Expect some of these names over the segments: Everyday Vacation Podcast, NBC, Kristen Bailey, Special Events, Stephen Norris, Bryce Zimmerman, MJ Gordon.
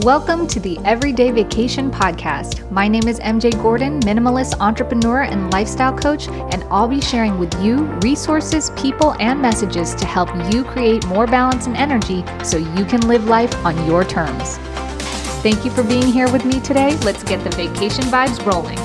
Welcome to the Everyday Vacation Podcast. My name is MJ Gordon, minimalist entrepreneur and lifestyle coach, and I'll be sharing with you resources, people, and messages to help you create more balance and energy so you can live life on your terms. Thank you for being here with me today. Let's get the vacation vibes rolling.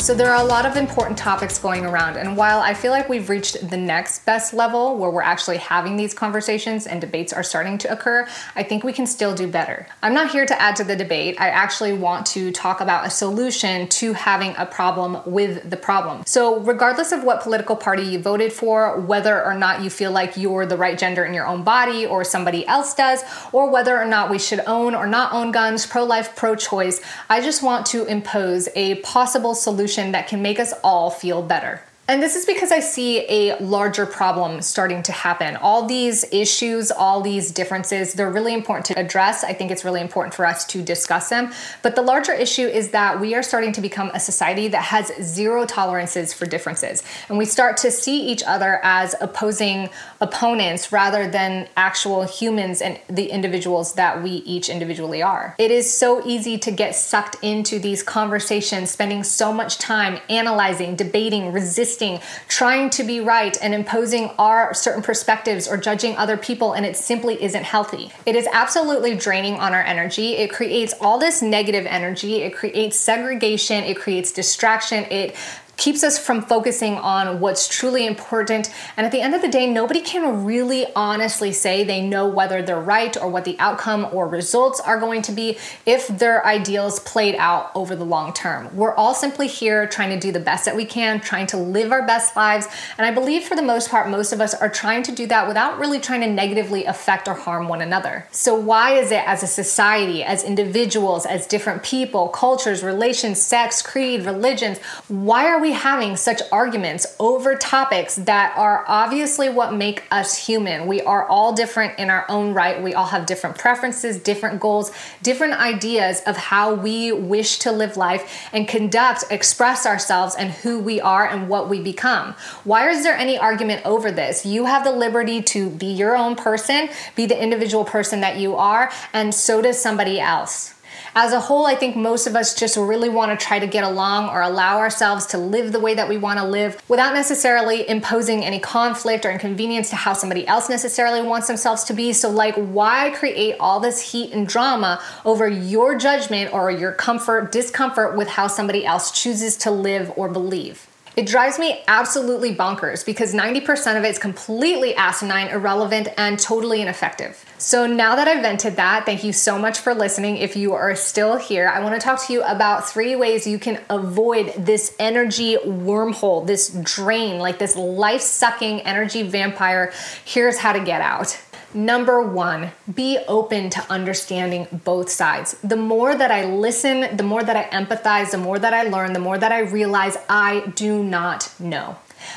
So there are a lot of important topics going around, and while I feel like we've reached the next best level where we're actually having these conversations and debates are starting to occur, I think we can still do better. I'm not here to add to the debate. I actually want to talk about a solution to having a problem with the problem. So regardless of what political party you voted for, whether or not you feel like you're the right gender in your own body or somebody else does, or whether or not we should own or not own guns, pro-life, pro-choice, I just want to impose a possible solution that can make us all feel better. And this is because I see a larger problem starting to happen. All these issues, all these differences, they're really important to address. I think it's really important for us to discuss them. But the larger issue is that we are starting to become a society that has zero tolerances for differences. And we start to see each other as opposing opponents rather than actual humans and the individuals that we each individually are. It is so easy to get sucked into these conversations, spending so much time analyzing, debating, resisting, trying to be right and imposing our certain perspectives or judging other people, and it simply isn't healthy. It is absolutely draining on our energy. It creates all this negative energy. It creates segregation. It creates distraction. It keeps us from focusing on what's truly important. And at the end of the day, nobody can really honestly say they know whether they're right or what the outcome or results are going to be if their ideals played out over the long term. We're all simply here trying to do the best that we can, trying to live our best lives. And I believe for the most part, most of us are trying to do that without really trying to negatively affect or harm one another. So why is it as a society, as individuals, as different people, cultures, relations, sex, creed, religions, why are we having such arguments over topics that are obviously what make us human? We are all different in our own right. We all have different preferences, different goals, different ideas of how we wish to live life and conduct, express ourselves and who we are and what we become. Why is there any argument over this? You have the liberty to be your own person, be the individual person that you are, and so does somebody else. As a whole, I think most of us just really want to try to get along or allow ourselves to live the way that we want to live without necessarily imposing any conflict or inconvenience to how somebody else necessarily wants themselves to be. So like, why create all this heat and drama over your judgment or your comfort, discomfort with how somebody else chooses to live or believe? It drives me absolutely bonkers because 90% of it is completely asinine, irrelevant, and totally ineffective. So now that I've vented that, thank you so much for listening. If you are still here, I want to talk to you about 3 ways you can avoid this energy wormhole, this drain, like this life-sucking energy vampire. Here's how to get out. Number 1, be open to understanding both sides. The more that I listen, the more that I empathize, the more that I learn, the more that I realize I do not know.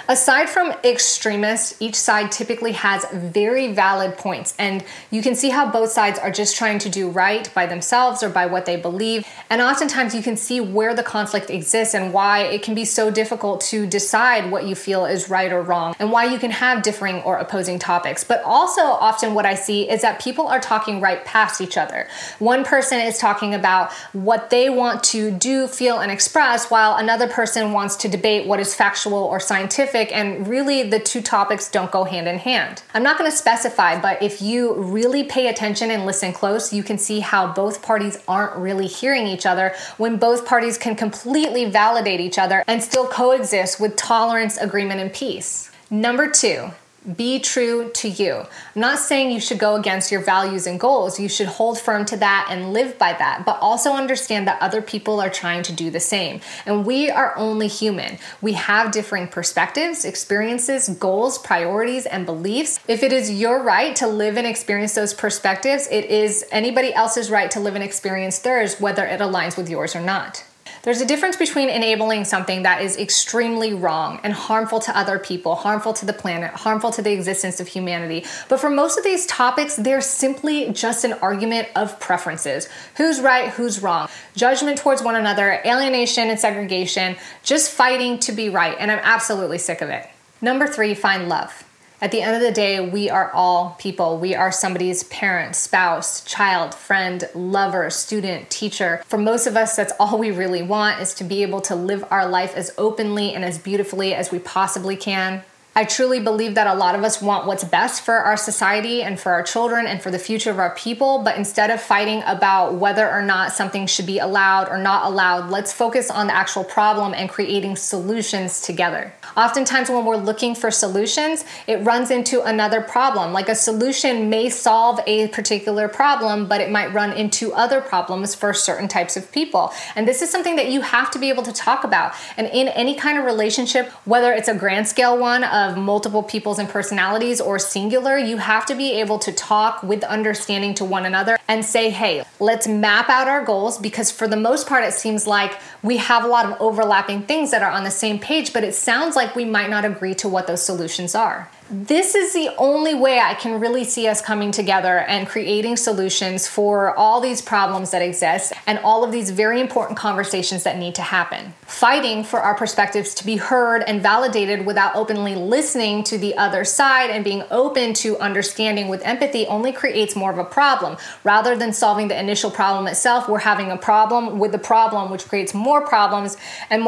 Aside from extremists, each side typically has very valid points, and you can see how both sides are just trying to do right by themselves or by what they believe. And oftentimes you can see where the conflict exists and why it can be so difficult to decide what you feel is right or wrong and why you can have differing or opposing topics. But also often what I see is that people are talking right past each other. One person is talking about what they want to do, feel, and express, while another person wants to debate what is factual or scientific. And really the 2 topics don't go hand in hand. I'm not going to specify, but if you really pay attention and listen close, you can see how both parties aren't really hearing each other when both parties can completely validate each other and still coexist with tolerance, agreement, and peace. Number 2. Be true to you. I'm not saying you should go against your values and goals. You should hold firm to that and live by that, but also understand that other people are trying to do the same. And we are only human. We have differing perspectives, experiences, goals, priorities, and beliefs. If it is your right to live and experience those perspectives, it is anybody else's right to live and experience theirs, whether it aligns with yours or not. There's a difference between enabling something that is extremely wrong and harmful to other people, harmful to the planet, harmful to the existence of humanity. But for most of these topics, they're simply just an argument of preferences. Who's right, who's wrong, judgment towards one another, alienation and segregation, just fighting to be right. And I'm absolutely sick of it. Number 3, find love. At the end of the day, we are all people. We are somebody's parent, spouse, child, friend, lover, student, teacher. For most of us, that's all we really want, is to be able to live our life as openly and as beautifully as we possibly can. I truly believe that a lot of us want what's best for our society and for our children and for the future of our people, but instead of fighting about whether or not something should be allowed or not allowed, let's focus on the actual problem and creating solutions together. Oftentimes when we're looking for solutions, it runs into another problem. Like a solution may solve a particular problem, but it might run into other problems for certain types of people. And this is something that you have to be able to talk about. And in any kind of relationship, whether it's a grand scale one, of multiple peoples and personalities, or singular, you have to be able to talk with understanding to one another and say, hey, let's map out our goals, because for the most part, it seems like we have a lot of overlapping things that are on the same page, but it sounds like we might not agree to what those solutions are. This is the only way I can really see us coming together and creating solutions for all these problems that exist and all of these very important conversations that need to happen. Fighting for our perspectives to be heard and validated without openly listening to the other side and being open to understanding with empathy only creates more of a problem. Rather than solving the initial problem itself, we're having a problem with the problem, which creates more problems, and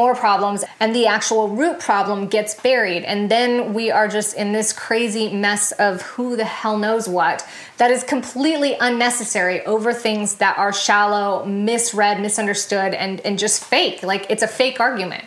the actual root problem gets buried. And then we are just in this crazy mess of who the hell knows what that is completely unnecessary over things that are shallow, misread, misunderstood, and just fake. Like, it's a fake argument.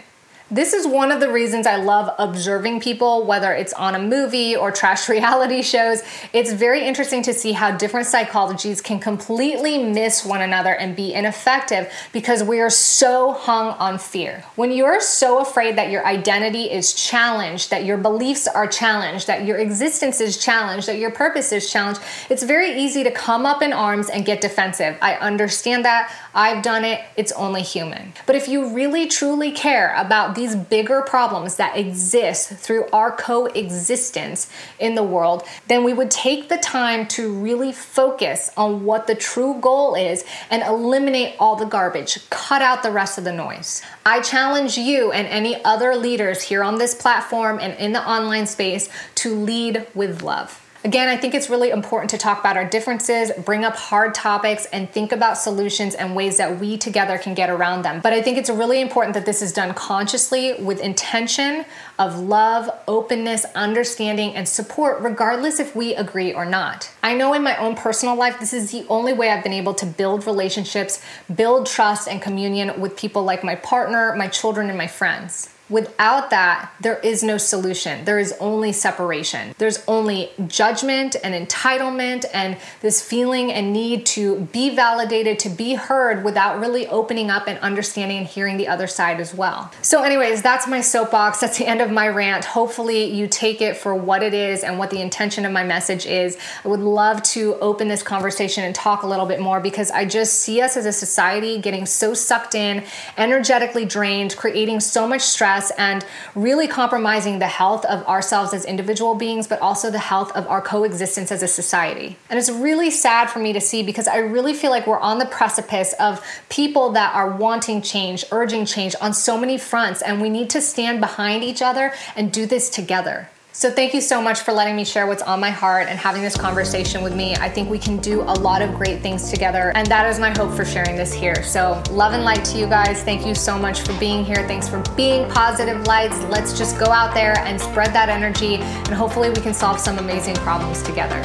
This is one of the reasons I love observing people, whether it's on a movie or trash reality shows. It's very interesting to see how different psychologies can completely miss one another and be ineffective because we are so hung on fear. When you're so afraid that your identity is challenged, that your beliefs are challenged, that your existence is challenged, that your purpose is challenged, it's very easy to come up in arms and get defensive. I understand that. I've done it. It's only human. But if you really truly care about these bigger problems that exist through our coexistence in the world, then we would take the time to really focus on what the true goal is and eliminate all the garbage, cut out the rest of the noise. I challenge you and any other leaders here on this platform and in the online space to lead with love. Again, I think it's really important to talk about our differences, bring up hard topics, and think about solutions and ways that we together can get around them. But I think it's really important that this is done consciously with intention of love, openness, understanding, and support, regardless if we agree or not. I know in my own personal life, this is the only way I've been able to build relationships, build trust and communion with people like my partner, my children, and my friends. Without that, there is no solution. There is only separation. There's only judgment and entitlement and this feeling and need to be validated, to be heard without really opening up and understanding and hearing the other side as well. So anyways, that's my soapbox. That's the end of my rant. Hopefully you take it for what it is and what the intention of my message is. I would love to open this conversation and talk a little bit more because I just see us as a society getting so sucked in, energetically drained, creating so much stress, and really compromising the health of ourselves as individual beings, but also the health of our coexistence as a society. And it's really sad for me to see because I really feel like we're on the precipice of people that are wanting change, urging change on so many fronts, and we need to stand behind each other and do this together. So thank you so much for letting me share what's on my heart and having this conversation with me. I think we can do a lot of great things together, and that is my hope for sharing this here. So love and light to you guys. Thank you so much for being here. Thanks for being positive lights. Let's just go out there and spread that energy, and hopefully we can solve some amazing problems together.